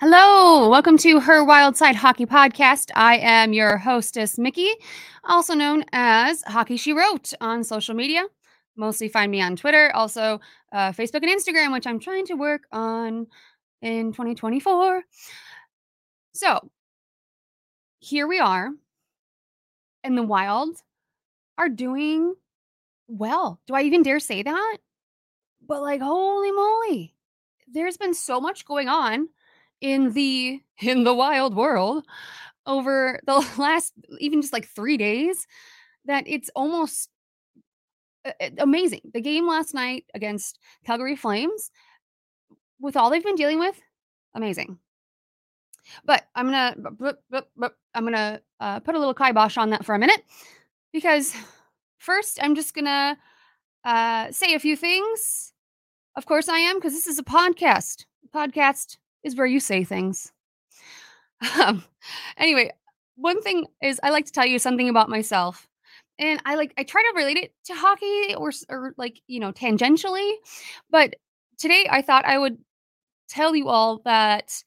Hello, welcome to Her Wild Side Hockey Podcast. I am your hostess, Mickey, also known as Hockey She Wrote on social media. Mostly find me on Twitter, also Facebook and Instagram, which I'm trying to work on in 2024. So here we are, and the Wild are doing well. Do I even dare say that? But like, holy moly, there's been so much going on in the wild world over the last even just like 3 days that it's almost amazing. The game last night against Calgary Flames, with all they've been dealing with, amazing. But I'm gonna put a little kibosh on that for a minute, because first I'm just gonna say a few things. Of course I am, because this is a podcast. Is where you say things. Anyway, one thing is I like to tell you something about myself, and I try to relate it to hockey or like, you know, tangentially. But today I thought I would tell you all that.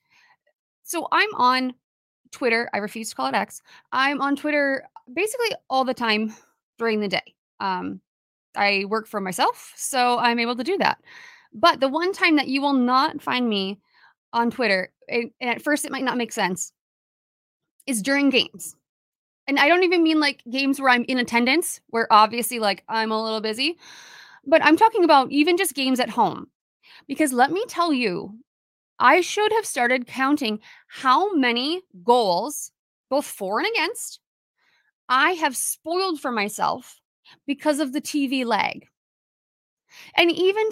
So I'm on Twitter. I refuse to call it X. I'm on Twitter basically all the time during the day. I work for myself, so I'm able to do that. But the one time that you will not find me on Twitter, and at first it might not make sense, is during games. And I don't even mean like games where I'm in attendance, where obviously like I'm a little busy, but I'm talking about even just games at home. Because let me tell you, I should have started counting how many goals, both for and against, I have spoiled for myself because of the TV lag. And even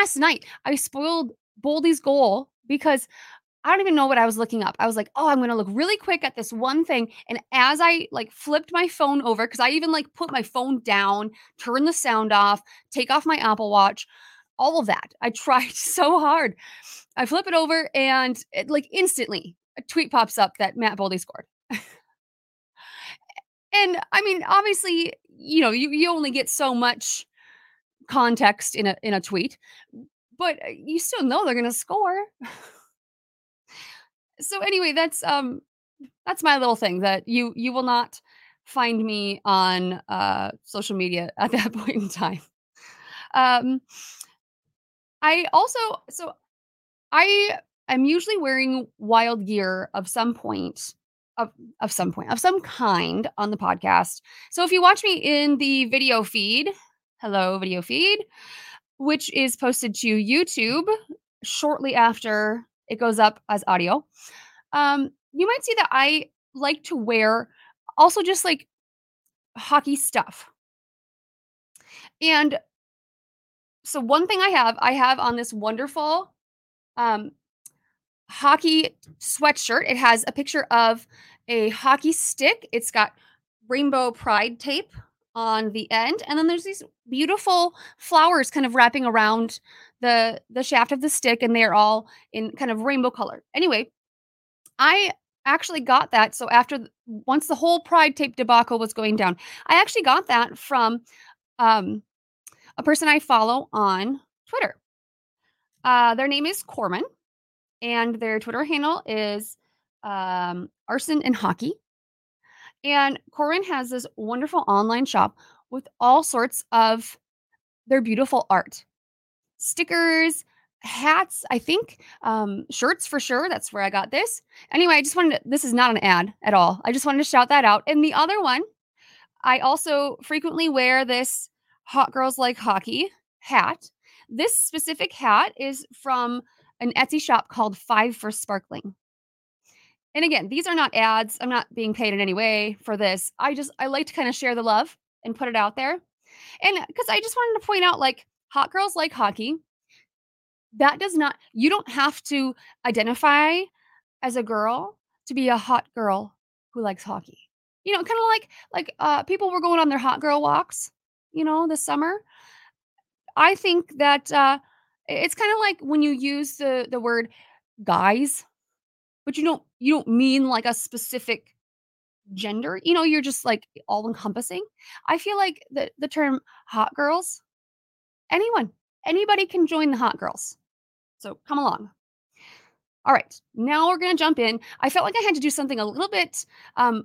last night, I spoiled Boldy's goal because I don't even know what I was looking up. I was like, oh, I'm going to look really quick at this one thing. And as I like flipped my phone over, because I even like put my phone down, turn the sound off, take off my Apple Watch, all of that. I tried so hard. I flip it over and it, like, instantly a tweet pops up that Matt Boldy scored. And I mean, obviously, you know, you only get so much context in a tweet, but you still know they're going to score. So anyway, that's my little thing that you will not find me on social media at that point in time. I am usually wearing Wild gear of some kind on the podcast. So if you watch me in the video feed, hello, video feed, which is posted to YouTube shortly after it goes up as audio. You might see that I like to wear also just like hockey stuff. And so one thing I have on this wonderful hockey sweatshirt. It has a picture of a hockey stick. It's got rainbow pride tape on the end, and then there's these beautiful flowers kind of wrapping around the shaft of the stick, and they're all in kind of rainbow color. Anyway, I actually got that. So once the whole pride tape debacle was going down, I actually got that from a person I follow on Twitter. Their name is Corman, and their Twitter handle is arson and hockey. And Corinne has this wonderful online shop with all sorts of their beautiful art. Stickers, hats, I think, shirts for sure. That's where I got this. Anyway, this is not an ad at all. I just wanted to shout that out. And the other one, I also frequently wear this Hot Girls Like Hockey hat. This specific hat is from an Etsy shop called Five for Sparkling. And again, these are not ads. I'm not being paid in any way for this. I like to kind of share the love and put it out there. And because I just wanted to point out, like, Hot Girls Like Hockey, you don't have to identify as a girl to be a hot girl who likes hockey. You know, kind of like people were going on their hot girl walks, you know, this summer. I think that it's kind of like when you use the word guys, but you don't mean like a specific gender, you know, you're just like all encompassing. I feel like the term hot girls, anybody can join the hot girls. So come along. All right, now we're going to jump in. I felt like I had to do something a little bit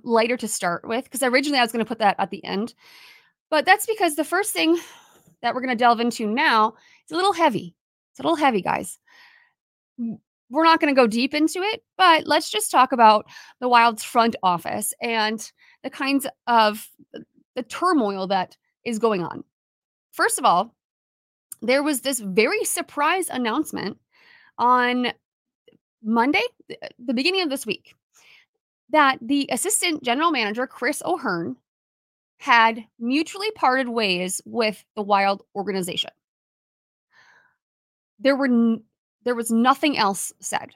lighter to start with, because originally I was going to put that at the end. But that's because the first thing that we're going to delve into now is a little heavy. It's a little heavy, guys. We're not going to go deep into it, but let's just talk about the Wild's front office and the kinds of the turmoil that is going on. First of all, there was this very surprise announcement on Monday, the beginning of this week, that the assistant general manager, Chris O'Hearn, had mutually parted ways with the Wild organization. There was nothing else said.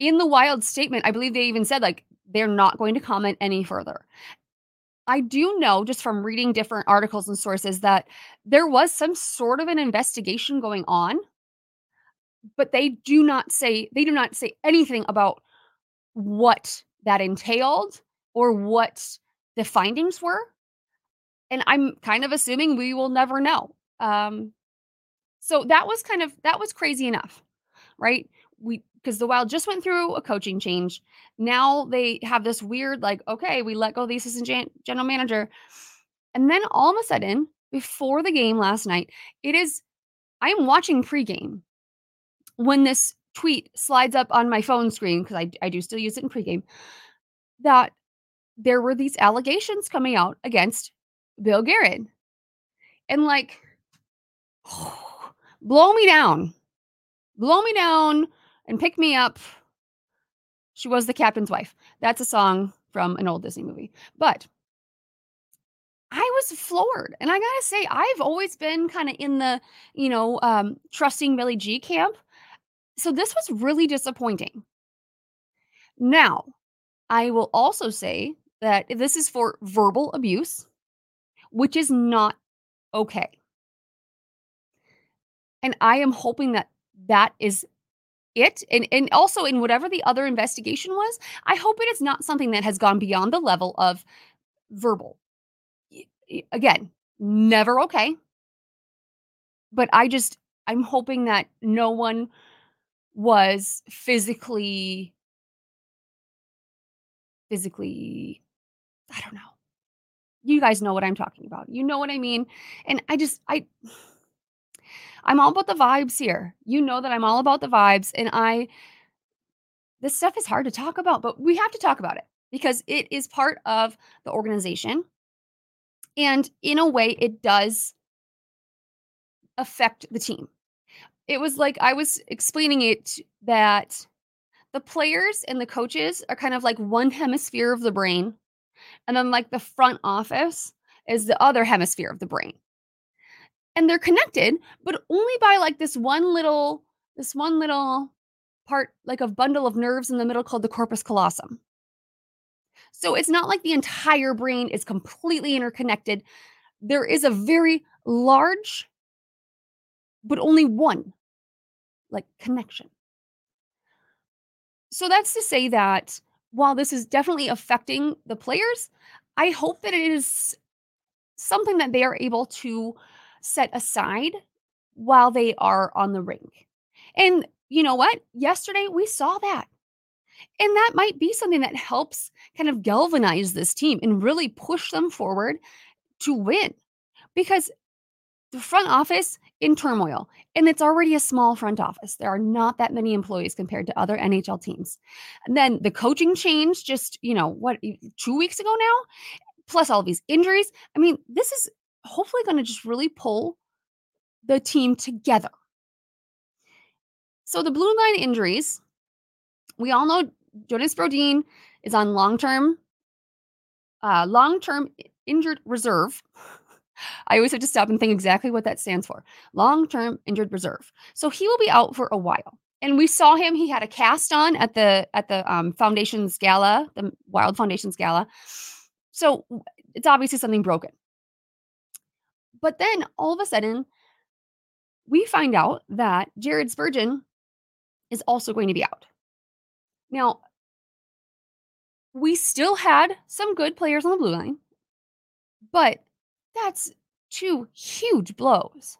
In the Wild statement, I believe they even said, like, they're not going to comment any further. I do know, just from reading different articles and sources, that there was some sort of an investigation going on, but they do not say anything about what that entailed or what the findings were. And I'm kind of assuming we will never know. So that was crazy enough, right? Because the Wild just went through a coaching change. Now they have this weird, like, okay, we let go of the assistant general manager. And then all of a sudden, before the game last night, I'm watching pregame when this tweet slides up on my phone screen, because I do still use it in pregame, that there were these allegations coming out against Bill Guerin. And like, blow me down and pick me up. She was the captain's wife. That's a song from an old Disney movie. But I was floored. And I gotta say, I've always been kind of in the, trusting Billy G camp. So this was really disappointing. Now, I will also say that this is for verbal abuse, which is not okay. And I am hoping that is it. And also in whatever the other investigation was, I hope it is not something that has gone beyond the level of verbal. Again, never okay. But I'm hoping that no one was physically, I don't know. You guys know what I'm talking about. You know what I mean? And I'm all about the vibes here. You know that I'm all about the vibes, and this stuff is hard to talk about, but we have to talk about it because it is part of the organization. And in a way, it does affect the team. It was like I was explaining it that the players and the coaches are kind of like one hemisphere of the brain. And then like the front office is the other hemisphere of the brain. And they're connected, but only by like this one little part, like a bundle of nerves in the middle called the corpus callosum. So it's not like the entire brain is completely interconnected. There is a very large, but only one, like, connection. So that's to say that while this is definitely affecting the players, I hope that it is something that they are able to set aside while they are on the rink. And you know what? Yesterday we saw that. And that might be something that helps kind of galvanize this team and really push them forward to win, because the front office in turmoil, and it's already a small front office. There are not that many employees compared to other NHL teams. And then the coaching change just, 2 weeks ago now, plus all these injuries. I mean, this is hopefully going to just really pull the team together. So the blue line injuries, we all know Jonas Brodin is on long-term injured reserve. I always have to stop and think exactly what that stands for. Long-term injured reserve. So he will be out for a while. And we saw him, he had a cast on at the Foundations Gala, the Wild Foundations Gala. So it's obviously something broken. But then all of a sudden, we find out that Jared Spurgeon is also going to be out. Now, we still had some good players on the blue line, but that's two huge blows.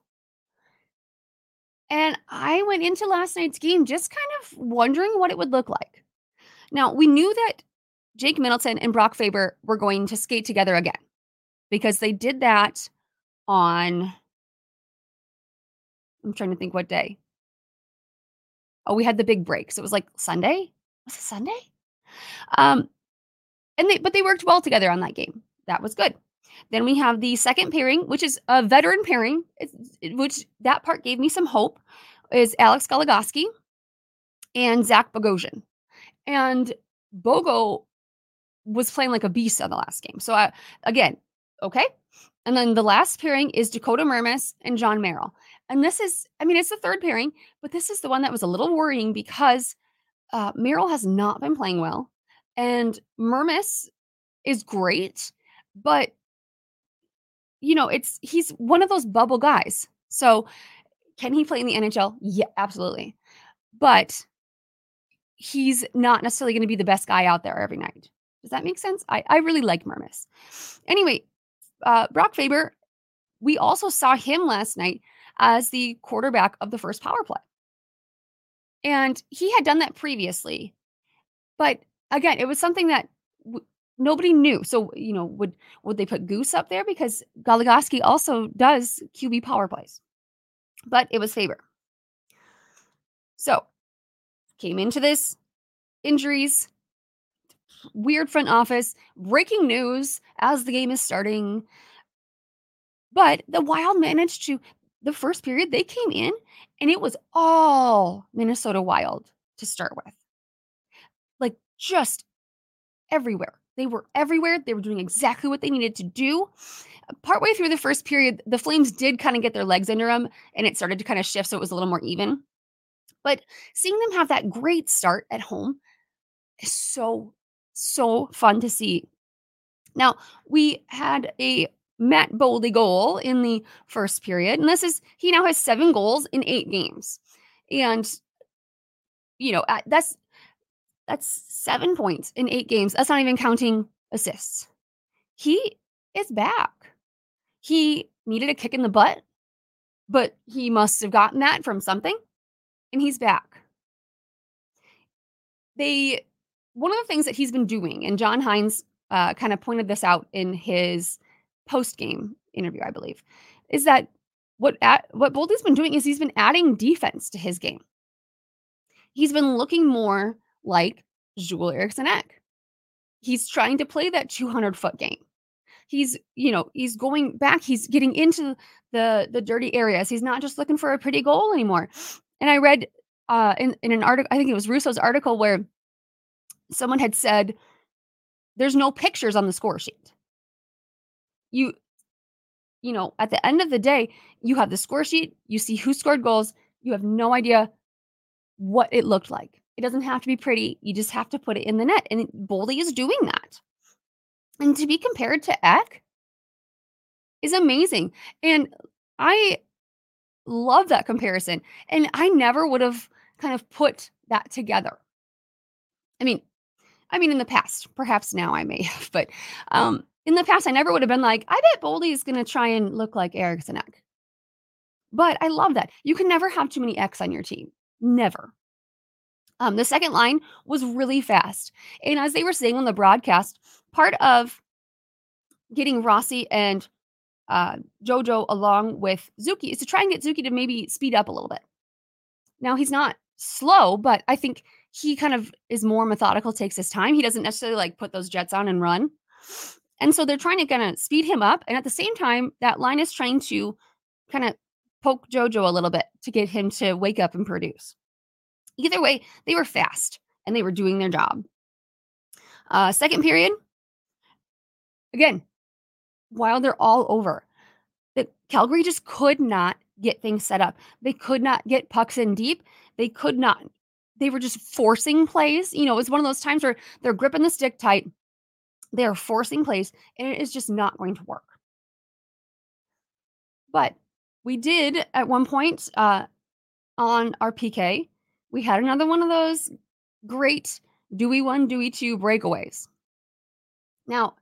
And I went into last night's game just kind of wondering what it would look like. Now, we knew that Jake Middleton and Brock Faber were going to skate together again because they did that on, I'm trying to think what day. Oh, we had the big break. So it was like Sunday. Was it Sunday? But they worked well together on that game. That was good. Then we have the second pairing, which is a veteran pairing, which that part gave me some hope, is Alex Goligoski and Zach Bogosian. And Bogo was playing like a beast on the last game. So again, okay. And then the last pairing is Dakota Mermis and John Merrill. And this is, I mean, it's the third pairing, but this is the one that was a little worrying because Merrill has not been playing well. And Mermis is great, but you know, he's one of those bubble guys. So can he play in the NHL? Yeah, absolutely. But he's not necessarily going to be the best guy out there every night. Does that make sense? I really like Mermis. Anyway, Brock Faber, we also saw him last night as the quarterback of the first power play. And he had done that previously. But again, it was something that nobody knew. So, you know, would they put Goose up there? Because Goligoski also does QB power plays. But it was Faber. So, came into this, injuries, weird front office, breaking news as the game is starting. But the Wild managed to, the first period, they came in, and it was all Minnesota Wild to start with. Like, just everywhere. They were everywhere. They were doing exactly what they needed to do. Partway through the first period, the Flames did kind of get their legs under them, and it started to kind of shift, so it was a little more even. But seeing them have that great start at home is so, so fun to see. Now, we had a Matt Boldy goal in the first period, and he now has 7 goals in 8 games. And, you know, that's 7 points in 8 games. That's not even counting assists. He is back. He needed a kick in the butt, but he must have gotten that from something, and he's back. One of the things that he's been doing, and John Hines kind of pointed this out in his post-game interview, I believe, is that what Boldy's been doing is he's been adding defense to his game. He's been looking more like Joel Eriksson Ek. He's trying to play that 200-foot game. He's going back. He's getting into the dirty areas. He's not just looking for a pretty goal anymore. And I read in an article, I think it was Russo's article, where someone had said, there's no pictures on the score sheet. You know, at the end of the day, you have the score sheet, you see who scored goals, you have no idea what it looked like. It doesn't have to be pretty. You just have to put it in the net. And Boldy is doing that. And to be compared to Ek is amazing. And I love that comparison. And I never would have kind of put that together. I mean, in the past, perhaps now I may have, but in the past, I never would have been like, I bet Boldy is going to try and look like Eriksson Ek. But I love that. You can never have too many Eks on your team. Never. The second line was really fast. And as they were saying on the broadcast, part of getting Rossi and Jojo along with Zuki is to try and get Zuki to maybe speed up a little bit. Now, he's not slow, but I think he kind of is more methodical, takes his time. He doesn't necessarily like put those jets on and run. And so they're trying to kind of speed him up. And at the same time, that line is trying to kind of poke Jojo a little bit to get him to wake up and produce. Either way, they were fast and they were doing their job. Second period, again, Wild are all over. Calgary just could not get things set up. They could not get pucks in deep. They were just forcing plays. You know, it's one of those times where they're gripping the stick tight. They're forcing plays, and it is just not going to work. But we did at one point on our PK, we had another one of those great Dewey 1, Dewey 2 breakaways. Now,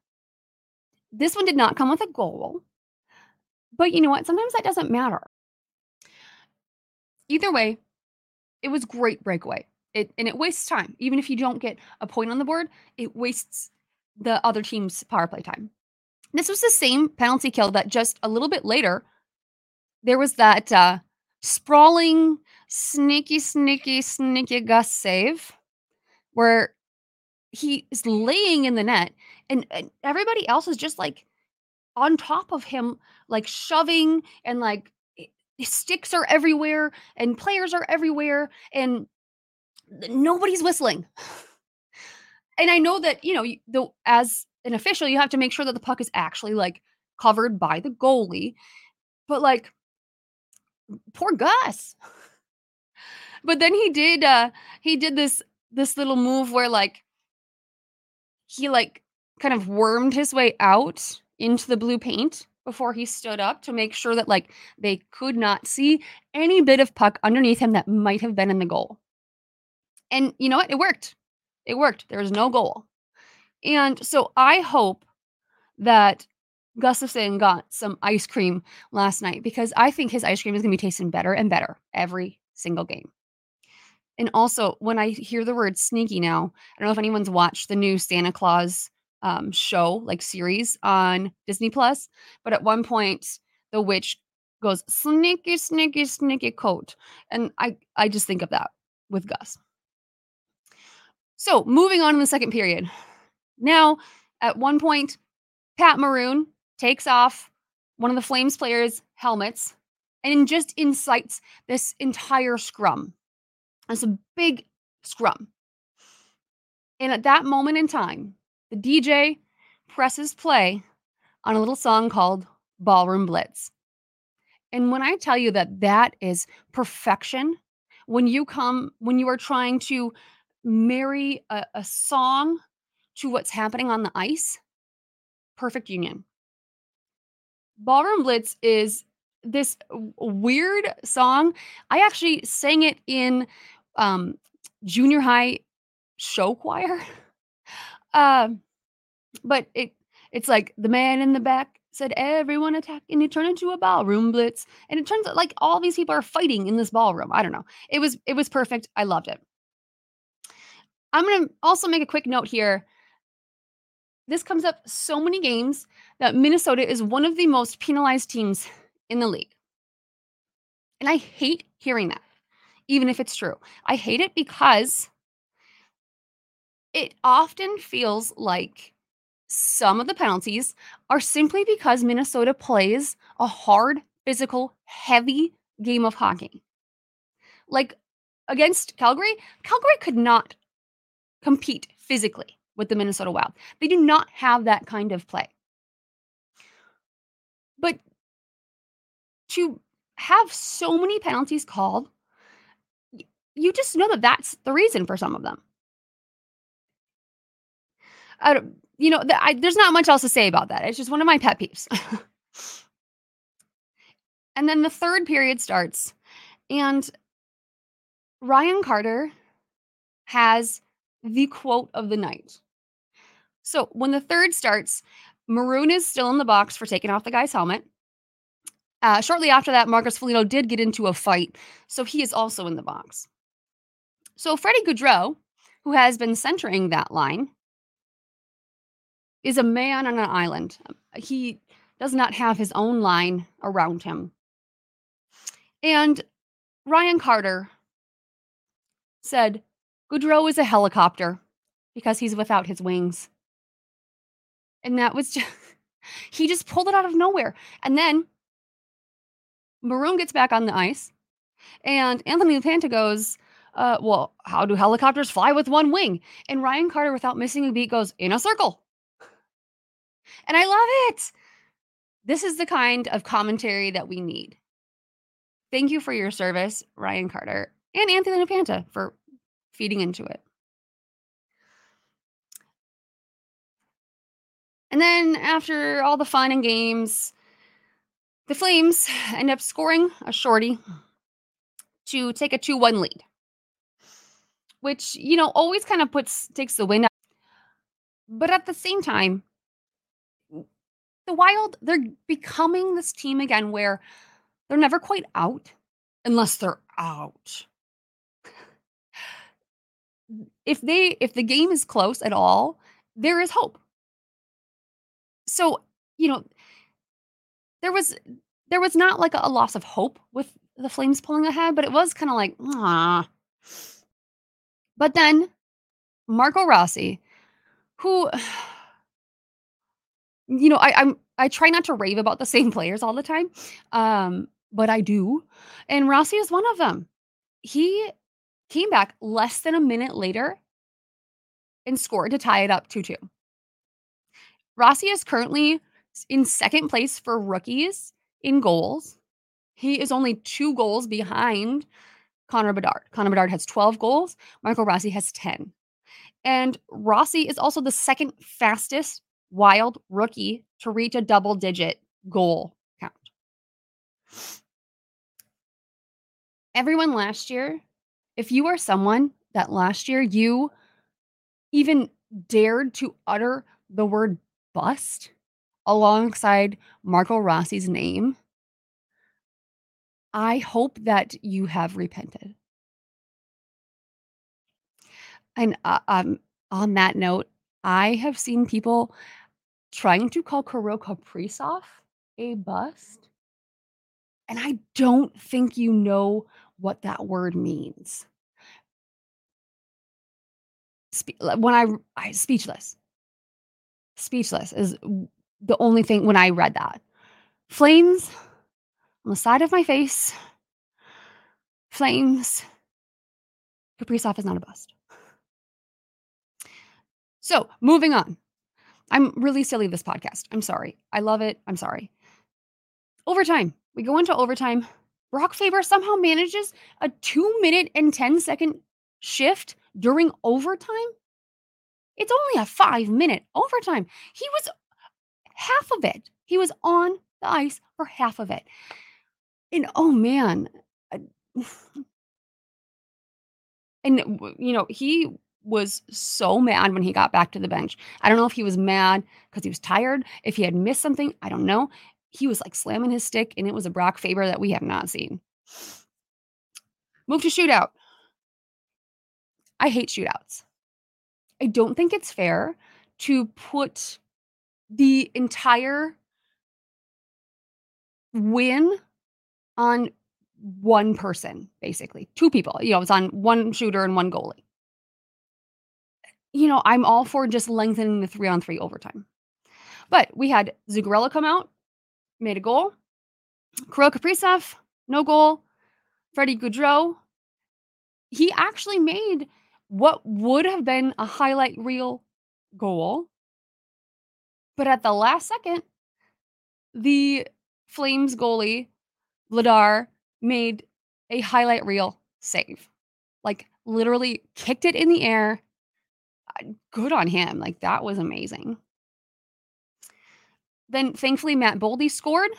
this one did not come with a goal, but you know what? Sometimes that doesn't matter. Either way, it was great breakaway. It wastes time. Even if you don't get a point on the board, it wastes the other team's power play time. This was the same penalty kill that just a little bit later, there was that sprawling, sneaky Gus save where he is laying in the net and everybody else is just like on top of him, like shoving and like sticks are everywhere and players are everywhere and nobody's whistling. And I know that, you know, as an official, you have to make sure that the puck is actually like covered by the goalie, but like poor Gus. But then he did this little move where like he like kind of wormed his way out into the blue paint before he stood up to make sure that like they could not see any bit of puck underneath him that might have been in the goal. And you know what? It worked. It worked. There was no goal. And so I hope that Gustafsson got some ice cream last night because I think his ice cream is going to be tasting better and better every single game. And also, when I hear the word sneaky now, I don't know if anyone's watched the new Santa Claus show, like series on Disney Plus, but at one point, the witch goes, sneaky, sneaky, sneaky coat. And I just think of that with Gus. So moving on in the second period. Now, at one point, Pat Maroon takes off one of the Flames players' helmets and just incites this entire scrum. It's a big scrum. And at that moment in time, the DJ presses play on a little song called Ballroom Blitz. And when I tell you that is perfection, when you are trying to marry a song to what's happening on the ice, perfect union. Ballroom Blitz is this weird song. I actually sang it in junior high show choir. But it's like the man in the back said, everyone attack, and it turned into a ballroom blitz. And it turns out like all these people are fighting in this ballroom. I don't know. It was perfect. I loved it. I'm going to also make a quick note here. This comes up so many games that Minnesota is one of the most penalized teams in the league. And I hate hearing that, even if it's true. I hate it because it often feels like some of the penalties are simply because Minnesota plays a hard, physical, heavy game of hockey. Like against Calgary, Calgary could not compete physically with the Minnesota Wild. They do not have that kind of play. But to have so many penalties called, you just know that that's the reason for some of them. There's not much else to say about that. It's just one of my pet peeves. And then the third period starts, and Ryan Carter has the quote of the night. So when the third starts, Maroon is still in the box for taking off the guy's helmet. Shortly after that, Marcus Foligno did get into a fight, so he is also in the box. So Freddy Gaudreau, who has been centering that line, is a man on an island. He does not have his own line around him. And Ryan Carter said, Gaudreau is a helicopter because he's without his wings. And that was just, he just pulled it out of nowhere. And then Maroon gets back on the ice, and Anthony Lepanta goes, well, how do helicopters fly with one wing? And Ryan Carter, without missing a beat, goes, in a circle. And I love it. This is the kind of commentary that we need. Thank you for your service, Ryan Carter, and Anthony Lepanta for feeding into it. And then after all the fun and games, the Flames end up scoring a shorty to take a 2-1 lead, which, you know, always kind of takes the wind out. But at the same time, the Wild, they're becoming this team again where they're never quite out unless they're out. If the game is close at all, there is hope. So, you know, there was not like a loss of hope with the Flames pulling ahead, but it was kind of like, ah. But then Marco Rossi, who, you know, I try not to rave about the same players all the time, but I do. And Rossi is one of them. He came back less than a minute later and scored to tie it up 2-2. Rossi is currently in second place for rookies in goals. He is only 2 goals behind Connor Bedard. Connor Bedard has 12 goals. Marco Rossi has 10. And Rossi is also the second fastest Wild rookie to reach a double-digit goal count. Everyone last year, if you are someone that last year you even dared to utter the word bust alongside Marco Rossi's name, I hope that you have repented. And on that note, I have seen people trying to call Kirill Kaprizov a bust, and I don't think you know what that word means. When I speechless. Speechless is the only thing when I read that. Flames on the side of my face. Flames. Kaprizov is not a bust. So moving on. I'm really silly this podcast. I'm sorry. I love it. I'm sorry. Overtime. We go into overtime. Brock Faber somehow manages a 2-minute and 10-second shift during overtime. It's only a 5-minute overtime. He was half of it. He was on the ice for half of it. And oh man. And you know, he was so mad when he got back to the bench. I don't know if he was mad because he was tired, if he had missed something, I don't know. He was like slamming his stick, and it was a Brock Faber that we have not seen. Move to shootout. I hate shootouts. I don't think it's fair to put the entire win on one person, basically. 2 people. You know, it's on one shooter and one goalie. You know, I'm all for just lengthening the 3-on-3 overtime. But we had Zuccarello come out, made a goal. Kirill Kaprizov, no goal. Freddy Gaudreau, he actually made what would have been a highlight reel goal. But at the last second, the Flames goalie, Vladar, made a highlight reel save. Like, literally kicked it in the air. Good on him. Like, that was amazing. Then, thankfully, Matt Boldy scored.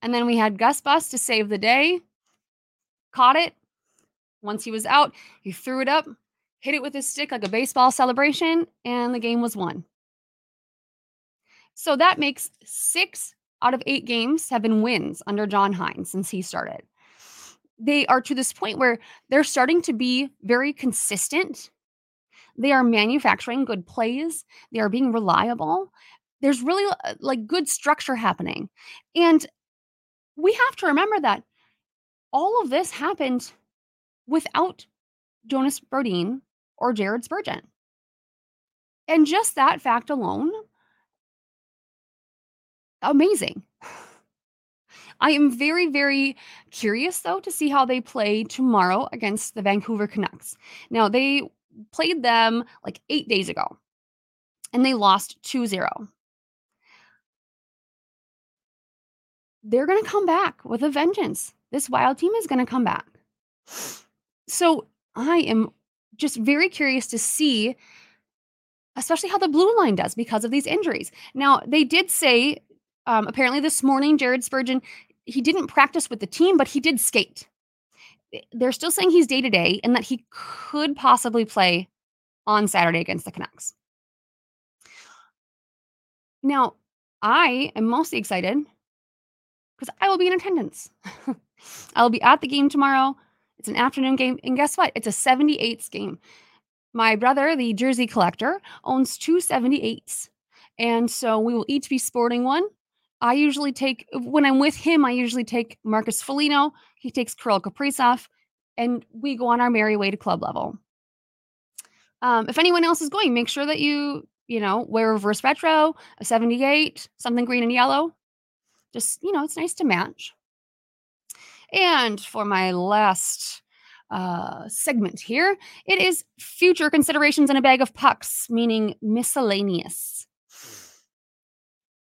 And then we had Gus Bus to save the day. Caught it. Once he was out, he threw it up, hit it with his stick like a baseball celebration, and the game was won. So that makes 6 out of 8 games have been wins under John Hines since he started. They are to this point where they're starting to be very consistent. They are manufacturing good plays. They are being reliable. There's really like good structure happening. And we have to remember that all of this happened without Jonas Brodin or Jared Spurgeon. And just that fact alone, amazing. I am very, very curious, though, to see how they play tomorrow against the Vancouver Canucks. Now, they played them like 8 days ago, and they lost 2-0. They're going to come back with a vengeance. This Wild team is going to come back. So I am just very curious to see, especially how the blue line does because of these injuries. Now, they did say, apparently this morning, Jared Spurgeon, he didn't practice with the team, but he did skate. They're still saying he's day-to-day and that he could possibly play on Saturday against the Canucks. Now, I am mostly excited because I will be in attendance. I'll be at the game tomorrow. It's an afternoon game. And guess what? It's a 78s game. My brother, the jersey collector, owns two 78s. And so we will each be sporting one. I usually take, when I'm with him, I usually take Marcus Foligno. He takes Kirill Kaprizov. And we go on our merry way to club level. If anyone else is going, make sure that you wear a reverse retro, a 78, something green and yellow. Just, it's nice to match. And for my last segment here, it is future considerations in a bag of pucks, meaning miscellaneous.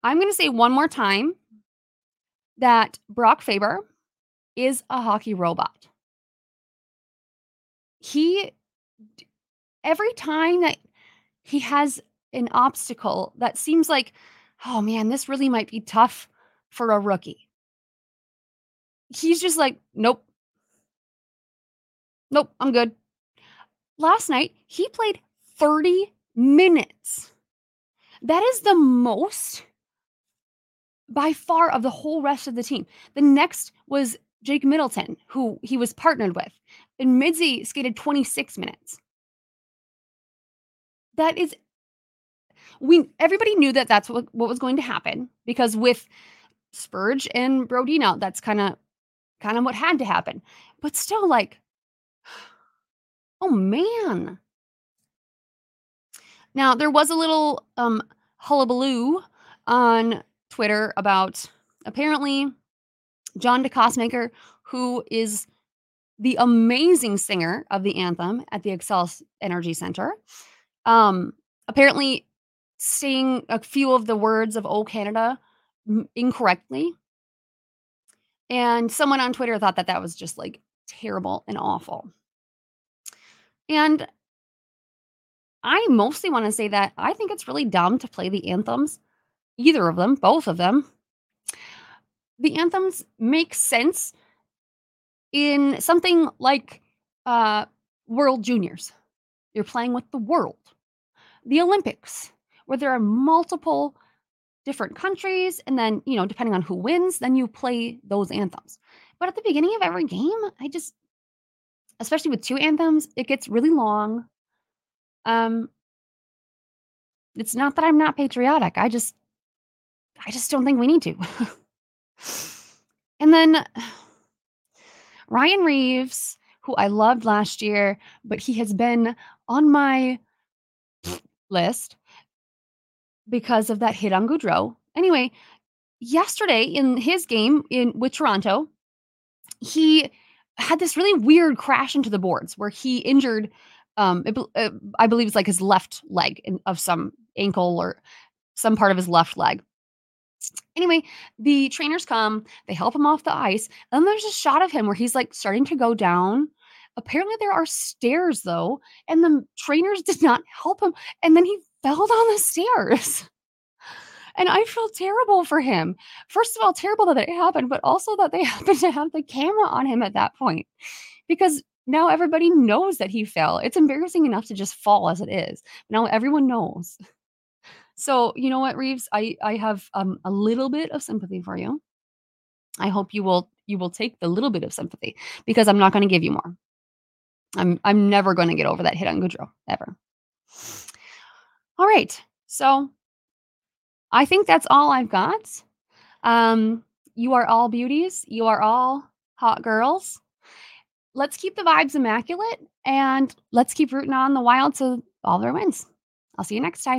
I'm going to say one more time that Brock Faber is a hockey robot. Every time that he has an obstacle that seems like, oh man, this really might be tough for a rookie, he's just like, nope, I'm good. Last night, he played 30 minutes. That is the most by far of the whole rest of the team. The next was Jake Middleton, who he was partnered with. And Midzi skated 26 minutes. That is, everybody knew that that's what was going to happen, because with Spurge and Brodin out, that's kind of what had to happen. But still, like, oh man. Now there was a little hullabaloo on Twitter about apparently John DeCossmaker, who is the amazing singer of the anthem at the Xcel Energy Center, apparently saying a few of the words of "O Canada" incorrectly. And someone on Twitter thought that was just like terrible and awful. And I mostly want to say that I think it's really dumb to play the anthems, either of them, both of them. The anthems make sense in something like World Juniors. You're playing with the world. The Olympics, where there are multiple different countries, and then, depending on who wins, then you play those anthems. But at the beginning of every game, especially with two anthems, it gets really long. It's not that I'm not patriotic. I just don't think we need to. And then Ryan Reeves, who I loved last year, but he has been on my list because of that hit on Gaudreau. Anyway, yesterday in his game with Toronto, he had this really weird crash into the boards where he injured, I believe it's like his left leg of some ankle or some part of his left leg. Anyway, the trainers come, they help him off the ice, and there's a shot of him where he's like starting to go down. Apparently there are stairs though, and the trainers did not help him. And then he fell down the stairs. And I feel terrible for him. First of all, terrible that it happened, but also that they happened to have the camera on him at that point, because now everybody knows that he fell. It's embarrassing enough to just fall as it is. Now everyone knows. So you know what, Reeves, I have a little bit of sympathy for you. I hope you will take the little bit of sympathy, because I'm not going to give you more. I'm never going to get over that hit on Gaudreau, ever. All right. So I think that's all I've got. You are all beauties. You are all hot girls. Let's keep the vibes immaculate, and let's keep rooting on the Wild to all their wins. I'll see you next time.